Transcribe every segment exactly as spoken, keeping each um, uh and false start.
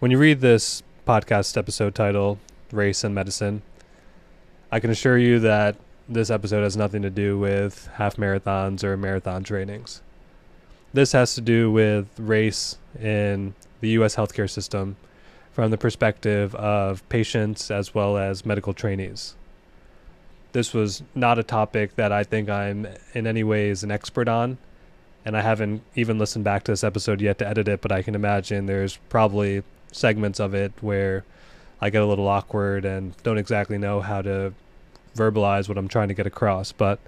When you read this podcast episode title, Race and Medicine, I can assure you that this episode has nothing to do with half marathons or marathon trainings. This has to do with race in the U S healthcare system from the perspective of patients as well as medical trainees. This was not a topic that I think I'm in any ways an expert on, and I haven't even listened back to this episode yet to edit it, but I can imagine there's probably segments of it where I get a little awkward and don't exactly know how to verbalize what I'm trying to get across. But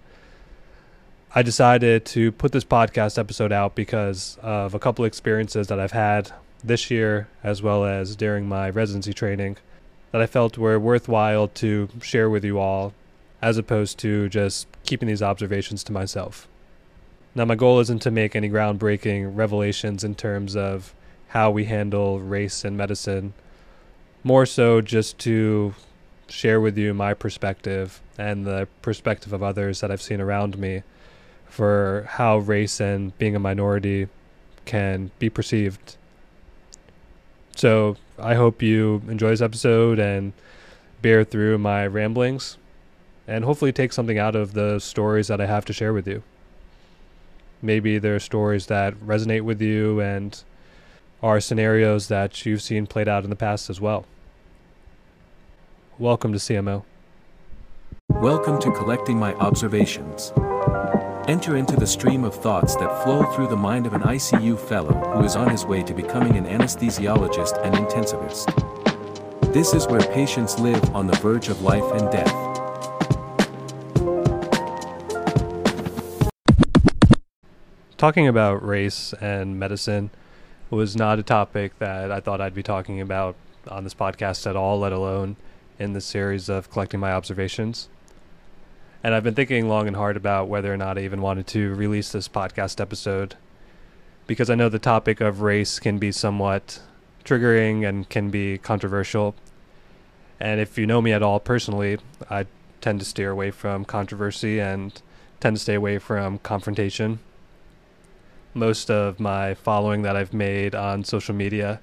I decided to put this podcast episode out because of a couple experiences that I've had this year as well as during my residency training that I felt were worthwhile to share with you all, as opposed to just keeping these observations to myself. Now, my goal isn't to make any groundbreaking revelations in terms of how we handle race in medicine, more so just to share with you my perspective and the perspective of others that I've seen around me for how race and being a minority can be perceived. So I hope you enjoy this episode and bear through my ramblings, and hopefully take something out of the stories that I have to share with you. Maybe there are stories that resonate with you and are scenarios that you've seen played out in the past as well. Welcome to C M O. Welcome to Collecting My Observations. Enter into the stream of thoughts that flow through the mind of an I C U fellow who is on his way to becoming an anesthesiologist and intensivist. This is where patients live on the verge of life and death. Talking about race and medicine was not a topic that I thought I'd be talking about on this podcast at all, let alone in the series of Collecting My Observations. And I've been thinking long and hard about whether or not I even wanted to release this podcast episode, because I know the topic of race can be somewhat triggering and can be controversial. And if you know me at all personally, I tend to steer away from controversy and tend to stay away from confrontation. Most of my following that I've made on social media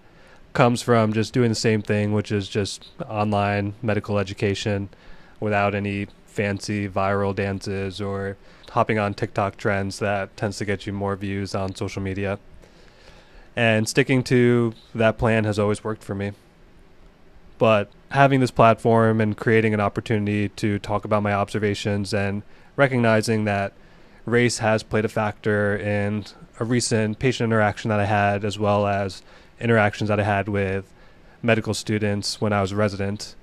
comes from just doing the same thing, which is just online medical education without any fancy viral dances or hopping on TikTok trends that tends to get you more views on social media. And sticking to that plan has always worked for me. But having this platform and creating an opportunity to talk about my observations and recognizing that race has played a factor in a recent patient interaction that I had, as well as interactions that I had with medical students when I was a resident,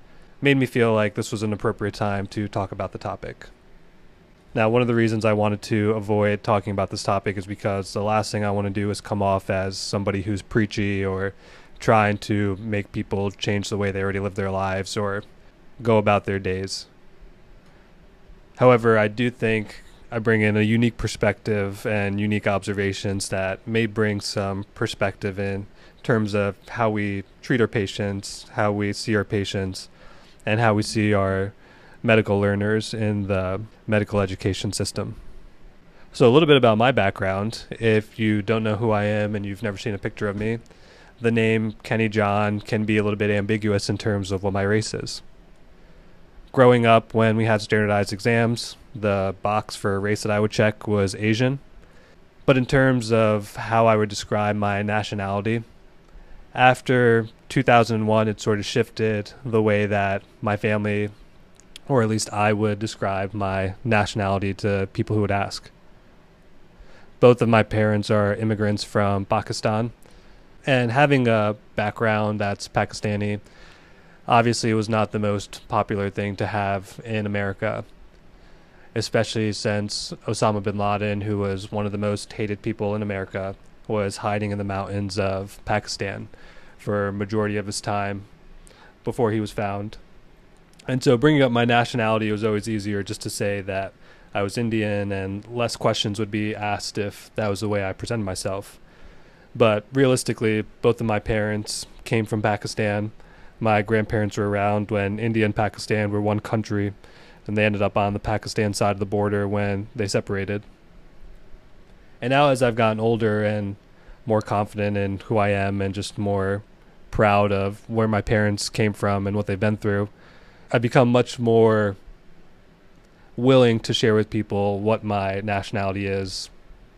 made me feel like this was an appropriate time to talk about the topic. Now, one of the reasons I wanted to avoid talking about this topic is because the last thing I want to do is come off as somebody who's preachy or trying to make people change the way they already live their lives or go about their days. However, I do think I bring in a unique perspective and unique observations that may bring some perspective in terms of how we treat our patients, how we see our patients, and how we see our medical learners in the medical education system. So a little bit about my background. If you don't know who I am and you've never seen a picture of me, the name Kenny John can be a little bit ambiguous in terms of what my race is. Growing up, when we had standardized exams, the box for race that I would check was Asian. But in terms of how I would describe my nationality, after two thousand one, it sort of shifted the way that my family, or at least I, would describe my nationality to people who would ask. Both of my parents are immigrants from Pakistan, and having a background that's Pakistani, obviously it was not the most popular thing to have in America, especially since Osama bin Laden, who was one of the most hated people in America, was hiding in the mountains of Pakistan for a majority of his time before he was found. And so bringing up my nationality, it was always easier just to say that I was Indian, and less questions would be asked if that was the way I presented myself. But realistically, both of my parents came from Pakistan. My grandparents were around when India and Pakistan were one country, and they ended up on the Pakistan side of the border when they separated. And now as I've gotten older and more confident in who I am and just more proud of where my parents came from and what they've been through. I've become much more willing to share with people what my nationality is,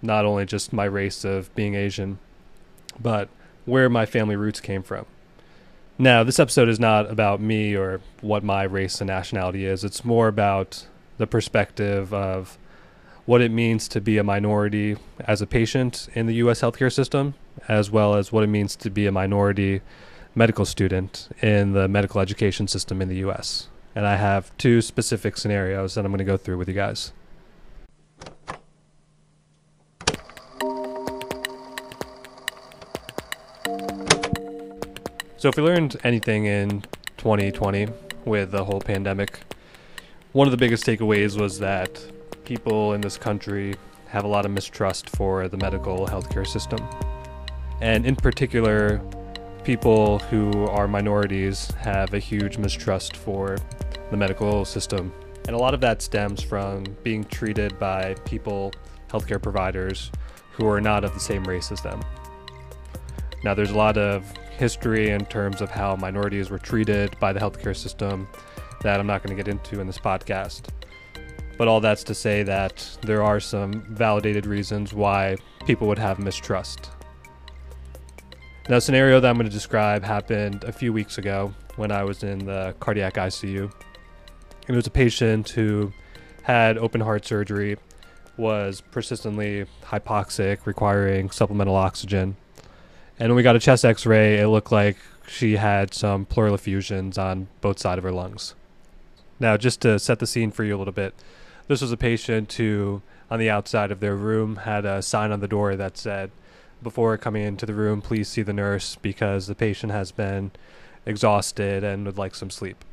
not only just my race of being Asian, but where my family roots came from. Now, this episode is not about me or what my race and nationality is. It's more about the perspective of what it means to be a minority as a patient in the U S healthcare system, as well as what it means to be a minority medical student in the medical education system in the U S. And I have two specific scenarios that I'm going to go through with you guys. So if we learned anything in twenty twenty with the whole pandemic, one of the biggest takeaways was that people in this country have a lot of mistrust for the medical healthcare system. And in particular, people who are minorities have a huge mistrust for the medical system. And a lot of that stems from being treated by people, healthcare providers, who are not of the same race as them. Now, there's a lot of history in terms of how minorities were treated by the healthcare system that I'm not going to get into in this podcast. But all that's to say that there are some validated reasons why people would have mistrust. Now, the scenario that I'm going to describe happened a few weeks ago when I was in the cardiac I C U. It was a patient who had open heart surgery, was persistently hypoxic, requiring supplemental oxygen. And when we got a chest x-ray, it looked like she had some pleural effusions on both sides of her lungs. Now, just to set the scene for you a little bit, this was a patient who, on the outside of their room, had a sign on the door that said, "Before coming into the room, please see the nurse because the patient has been exhausted and would like some sleep."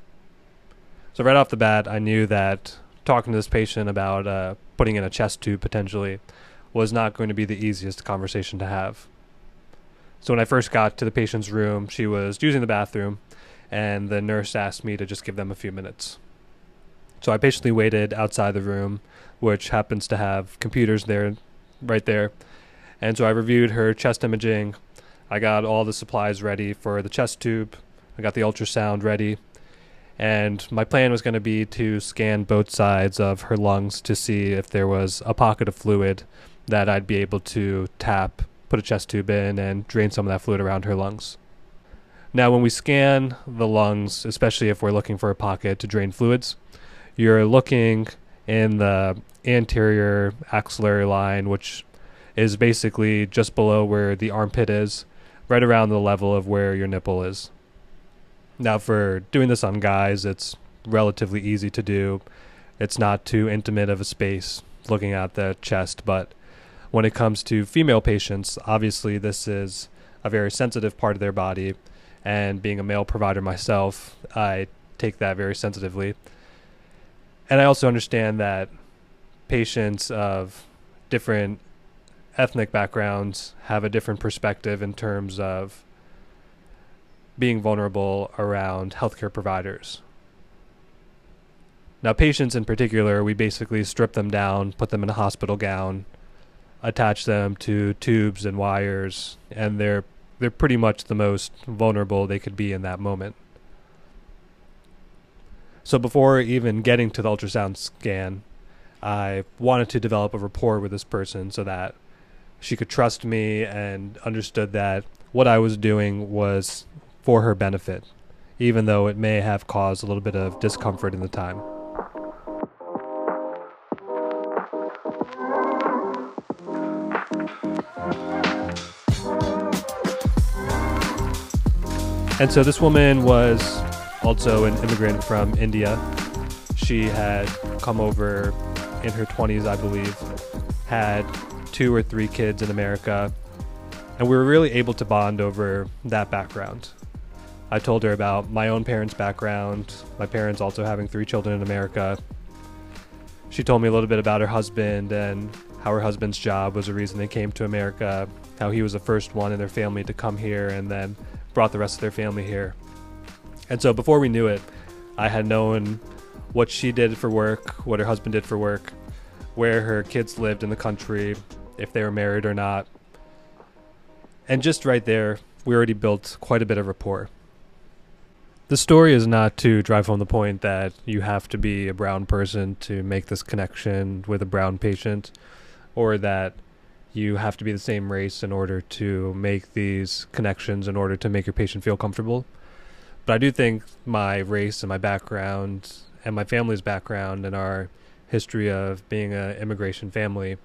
So right off the bat, I knew that talking to this patient about uh, putting in a chest tube potentially was not going to be the easiest conversation to have. So when I first got to the patient's room, she was using the bathroom, and the nurse asked me to just give them a few minutes. So I patiently waited outside the room, which happens to have computers there, right there. And so I reviewed her chest imaging. I got all the supplies ready for the chest tube. I got the ultrasound ready. And my plan was going to be to scan both sides of her lungs to see if there was a pocket of fluid that I'd be able to tap, put a chest tube in, and drain some of that fluid around her lungs. Now, when we scan the lungs, especially if we're looking for a pocket to drain fluids, you're looking in the anterior axillary line, which is basically just below where the armpit is, right around the level of where your nipple is. Now, for doing this on guys, it's relatively easy to do. It's not too intimate of a space looking at the chest, but when it comes to female patients, obviously this is a very sensitive part of their body, and being a male provider myself, I take that very sensitively. And I also understand that patients of different ethnic backgrounds have a different perspective in terms of being vulnerable around healthcare providers. Now, patients in particular, we basically strip them down, put them in a hospital gown, attach them to tubes and wires, and they're they're pretty much the most vulnerable they could be in that moment. So before even getting to the ultrasound scan, I wanted to develop a rapport with this person so that she could trust me and understood that what I was doing was for her benefit, even though it may have caused a little bit of discomfort in the time. And so this woman was also an immigrant from India. She had come over in her twenties, I believe, had two or three kids in America, and we were really able to bond over that background. I told her about my own parents' background, my parents also having three children in America. She told me a little bit about her husband and how her husband's job was the reason they came to America, how he was the first one in their family to come here and then brought the rest of their family here. And so before we knew it, I had known what she did for work, what her husband did for work, where her kids lived in the country, if they were married or not. And just right there, we already built quite a bit of rapport. The story is not to drive home the point that you have to be a brown person to make this connection with a brown patient, or that you have to be the same race in order to make these connections, in order to make your patient feel comfortable. But I do think my race and my background and my family's background and our history of being an immigration family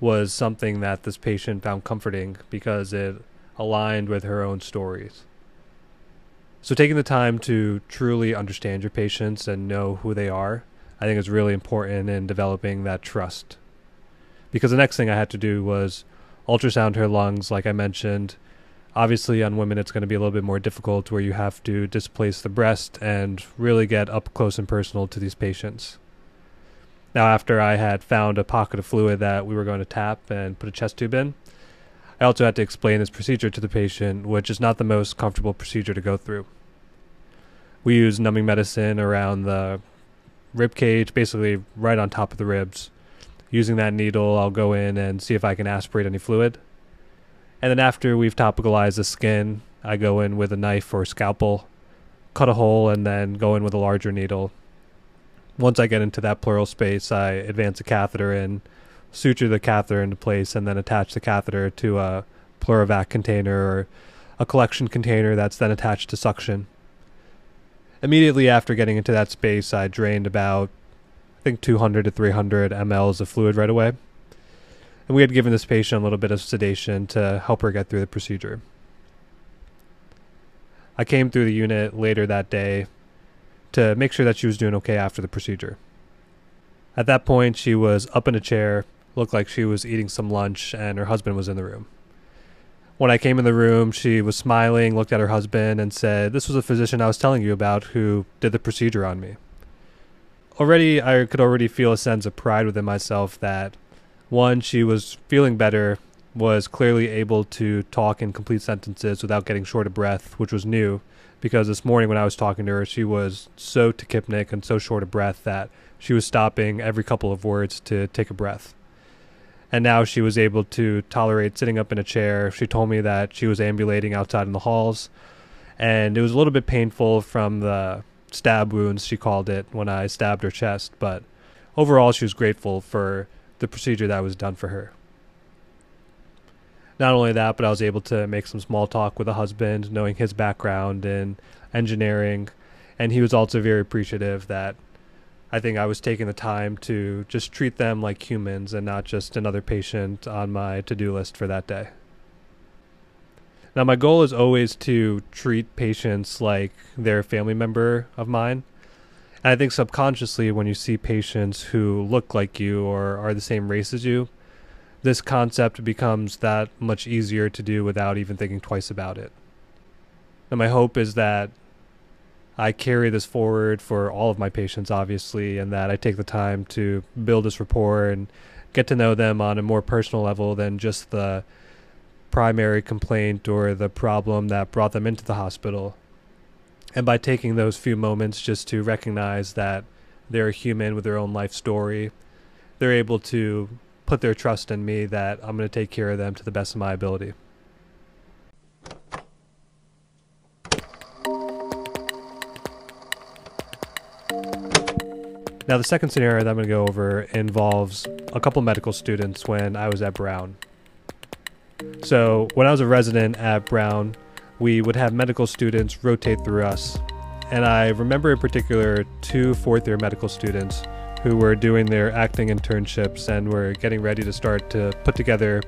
was something that this patient found comforting because it aligned with her own stories. So taking the time to truly understand your patients and know who they are, I think is really important in developing that trust. Because the next thing I had to do was ultrasound her lungs, like I mentioned. Obviously, on women, it's going to be a little bit more difficult, where you have to displace the breast and really get up close and personal to these patients. Now, after I had found a pocket of fluid that we were going to tap and put a chest tube in, I also had to explain this procedure to the patient, which is not the most comfortable procedure to go through. We use numbing medicine around the rib cage, basically right on top of the ribs. Using that needle, I'll go in and see if I can aspirate any fluid. And then after we've topicalized the skin, I go in with a knife or a scalpel, cut a hole, and then go in with a larger needle. Once I get into that pleural space, I advance a catheter in, suture the catheter into place, and then attach the catheter to a pleurovac container or a collection container that's then attached to suction. Immediately after getting into that space, I drained about I think two hundred to three hundred milliliters of fluid right away. And we had given this patient a little bit of sedation to help her get through the procedure. I came through the unit later that day to make sure that she was doing okay after the procedure. At that point, she was up in a chair, looked like she was eating some lunch, and her husband was in the room. When I came in the room, she was smiling, looked at her husband, and said, "This was a physician I was telling you about who did the procedure on me." Already, I could already feel a sense of pride within myself that, one, she was feeling better, was clearly able to talk in complete sentences without getting short of breath, which was new, because this morning when I was talking to her, she was so tachypnic and so short of breath that she was stopping every couple of words to take a breath. And now she was able to tolerate sitting up in a chair. She told me that she was ambulating outside in the halls, and it was a little bit painful from the stab wounds, she called it, when I stabbed her chest, but overall she was grateful for the procedure that was done for her. Not only that, but I was able to make some small talk with the husband, knowing his background in engineering, and he was also very appreciative that I think I was taking the time to just treat them like humans and not just another patient on my to-do list for that day. Now, my goal is always to treat patients like they're a family member of mine. And I think subconsciously, when you see patients who look like you or are the same race as you, this concept becomes that much easier to do without even thinking twice about it. And my hope is that I carry this forward for all of my patients, obviously, and that I take the time to build this rapport and get to know them on a more personal level than just the primary complaint or the problem that brought them into the hospital. And by taking those few moments just to recognize that they're a human with their own life story, they're able to put their trust in me that I'm going to take care of them to the best of my ability. Now, the second scenario that I'm going to go over involves a couple medical students when I was at Brown. So when I was a resident at Brown, we would have medical students rotate through us. And I remember in particular two fourth year medical students who were doing their acting internships and were getting ready to start to put together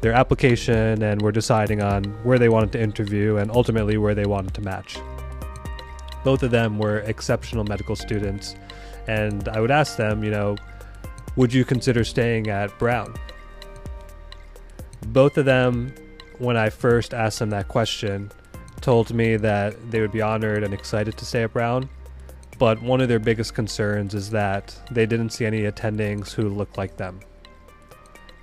their application and were deciding on where they wanted to interview and ultimately where they wanted to match. Both of them were exceptional medical students. And I would ask them, you know, would you consider staying at Brown? Both of them, when I first asked them that question, told me that they would be honored and excited to stay at Brown, but one of their biggest concerns is that they didn't see any attendings who looked like them.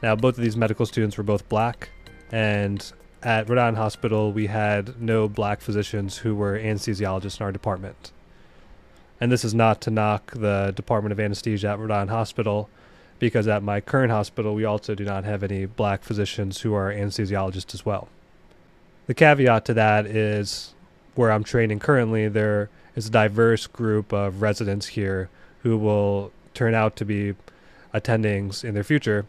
Now, both of these medical students were both black, and at Rhode Island Hospital, we had no black physicians who were anesthesiologists in our department. And this is not to knock the Department of Anesthesia at Rhode Island Hospital, because at my current hospital, we also do not have any black physicians who are anesthesiologists as well. The caveat to that is where I'm training currently, there is a diverse group of residents here who will turn out to be attendings in their future.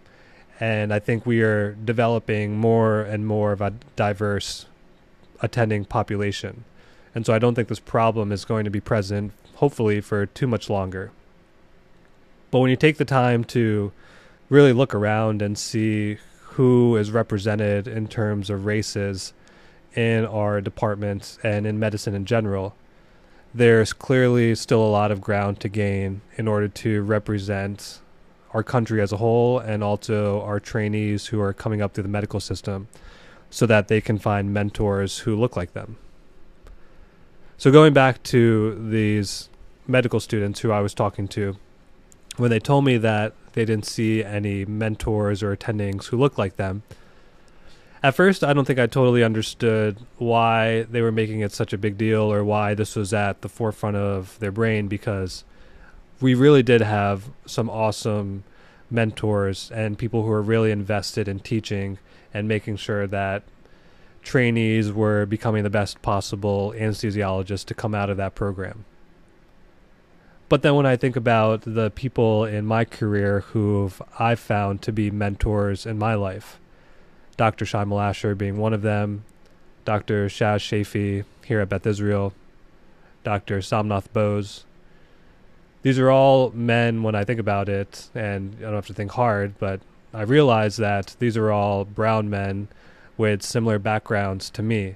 And I think we are developing more and more of a diverse attending population. And so I don't think this problem is going to be present, hopefully, for too much longer. But when you take the time to really look around and see who is represented in terms of races in our departments and in medicine in general, there's clearly still a lot of ground to gain in order to represent our country as a whole, and also our trainees who are coming up through the medical system, so that they can find mentors who look like them. So going back to these medical students who I was talking to, when they told me that they didn't see any mentors or attendings who looked like them, at first I don't think I totally understood why they were making it such a big deal or why this was at the forefront of their brain, because we really did have some awesome mentors and people who were really invested in teaching and making sure that trainees were becoming the best possible anesthesiologists to come out of that program. But then when I think about the people in my career who I've found to be mentors in my life, Doctor Shyamal Asher being one of them, Doctor Shaz Shafi here at Beth Israel, Doctor Samnath Bose, these are all men, when I think about it, and I don't have to think hard, but I realize that these are all brown men with similar backgrounds to me.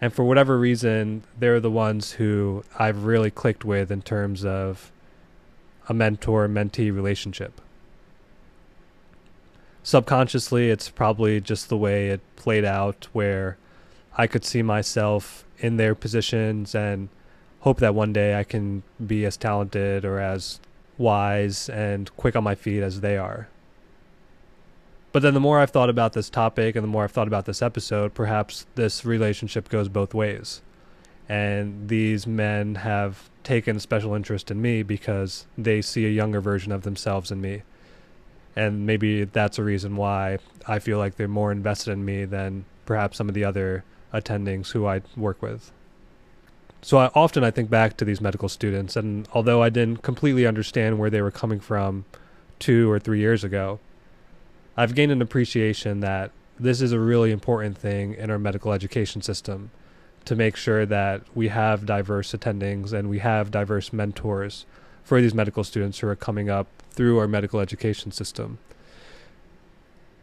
And for whatever reason, they're the ones who I've really clicked with in terms of a mentor-mentee relationship. Subconsciously, it's probably just the way it played out, where I could see myself in their positions and hope that one day I can be as talented or as wise and quick on my feet as they are. But then the more I've thought about this topic and the more I've thought about this episode, perhaps this relationship goes both ways. And these men have taken a special interest in me because they see a younger version of themselves in me. And maybe that's a reason why I feel like they're more invested in me than perhaps some of the other attendings who I work with. So I, often I think back to these medical students, and although I didn't completely understand where they were coming from two or three years ago, I've gained an appreciation that this is a really important thing in our medical education system, to make sure that we have diverse attendings and we have diverse mentors for these medical students who are coming up through our medical education system.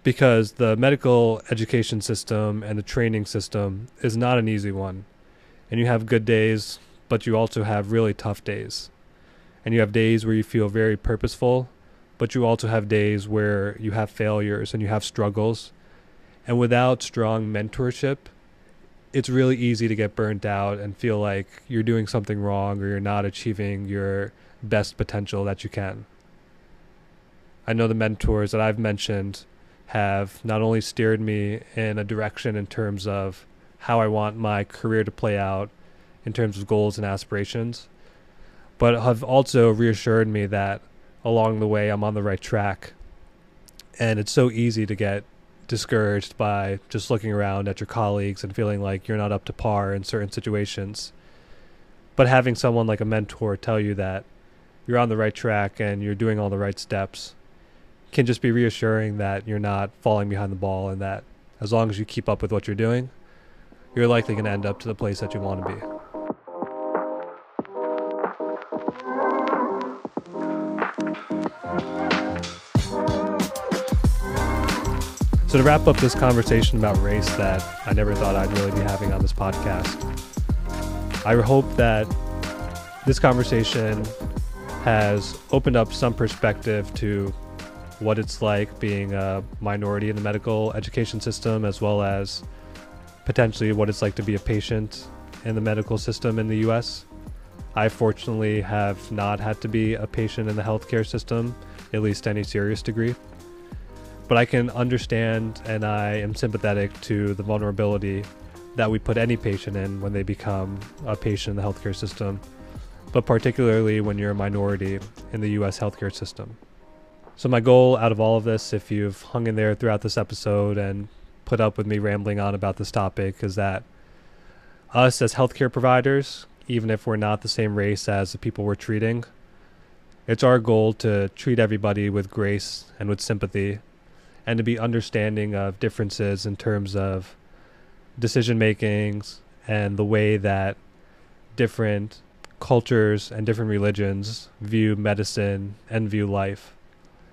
Because the medical education system and the training system is not an easy one. And you have good days, but you also have really tough days. And you have days where you feel very purposeful, but you also have days where you have failures and you have struggles. And without strong mentorship, it's really easy to get burnt out and feel like you're doing something wrong or you're not achieving your best potential that you can. I know the mentors that I've mentioned have not only steered me in a direction in terms of how I want my career to play out in terms of goals and aspirations, but have also reassured me that along the way I'm on the right track. And it's so easy to get discouraged by just looking around at your colleagues and feeling like you're not up to par in certain situations. But having someone like a mentor tell you that you're on the right track and you're doing all the right steps can just be reassuring that you're not falling behind the ball, and that as long as you keep up with what you're doing, you're likely going to end up to the place that you want to be. So to wrap up this conversation about race that I never thought I'd really be having on this podcast, I hope that this conversation has opened up some perspective to what it's like being a minority in the medical education system, as well as potentially what it's like to be a patient in the medical system in the U S. I fortunately have not had to be a patient in the healthcare system, at least to any serious degree. But I can understand, and I am sympathetic to the vulnerability that we put any patient in when they become a patient in the healthcare system, but particularly when you're a minority in the U S healthcare system. So my goal out of all of this, if you've hung in there throughout this episode and put up with me rambling on about this topic is that us as healthcare providers, even if we're not the same race as the people we're treating, it's our goal to treat everybody with grace and with sympathy, and to be understanding of differences in terms of decision makings and the way that different cultures and different religions view medicine and view life.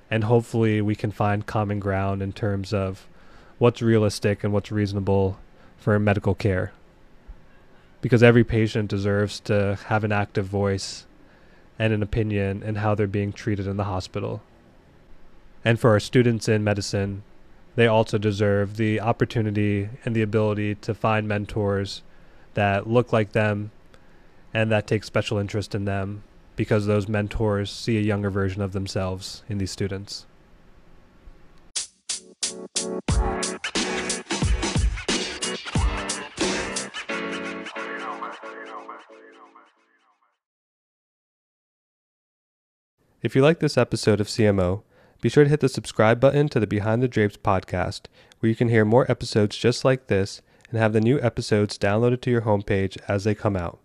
And hopefully we can find common ground in terms of what's realistic and what's reasonable for medical care. Because every patient deserves to have an active voice and an opinion in how they're being treated in the hospital. And for our students in medicine, they also deserve the opportunity and the ability to find mentors that look like them and that take special interest in them, because those mentors see a younger version of themselves in these students. If you like this episode of C M O, be sure to hit the subscribe button to the Behind the Drapes podcast, where you can hear more episodes just like this and have the new episodes downloaded to your homepage as they come out.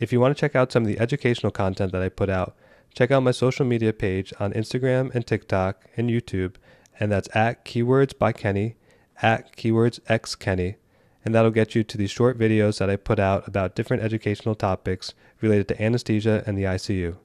If you want to check out some of the educational content that I put out, check out my social media page on Instagram and TikTok and YouTube, and that's at Keywords by Kenny, at Keywords X Kenny, and that'll get you to the short videos that I put out about different educational topics related to anesthesia and the I C U.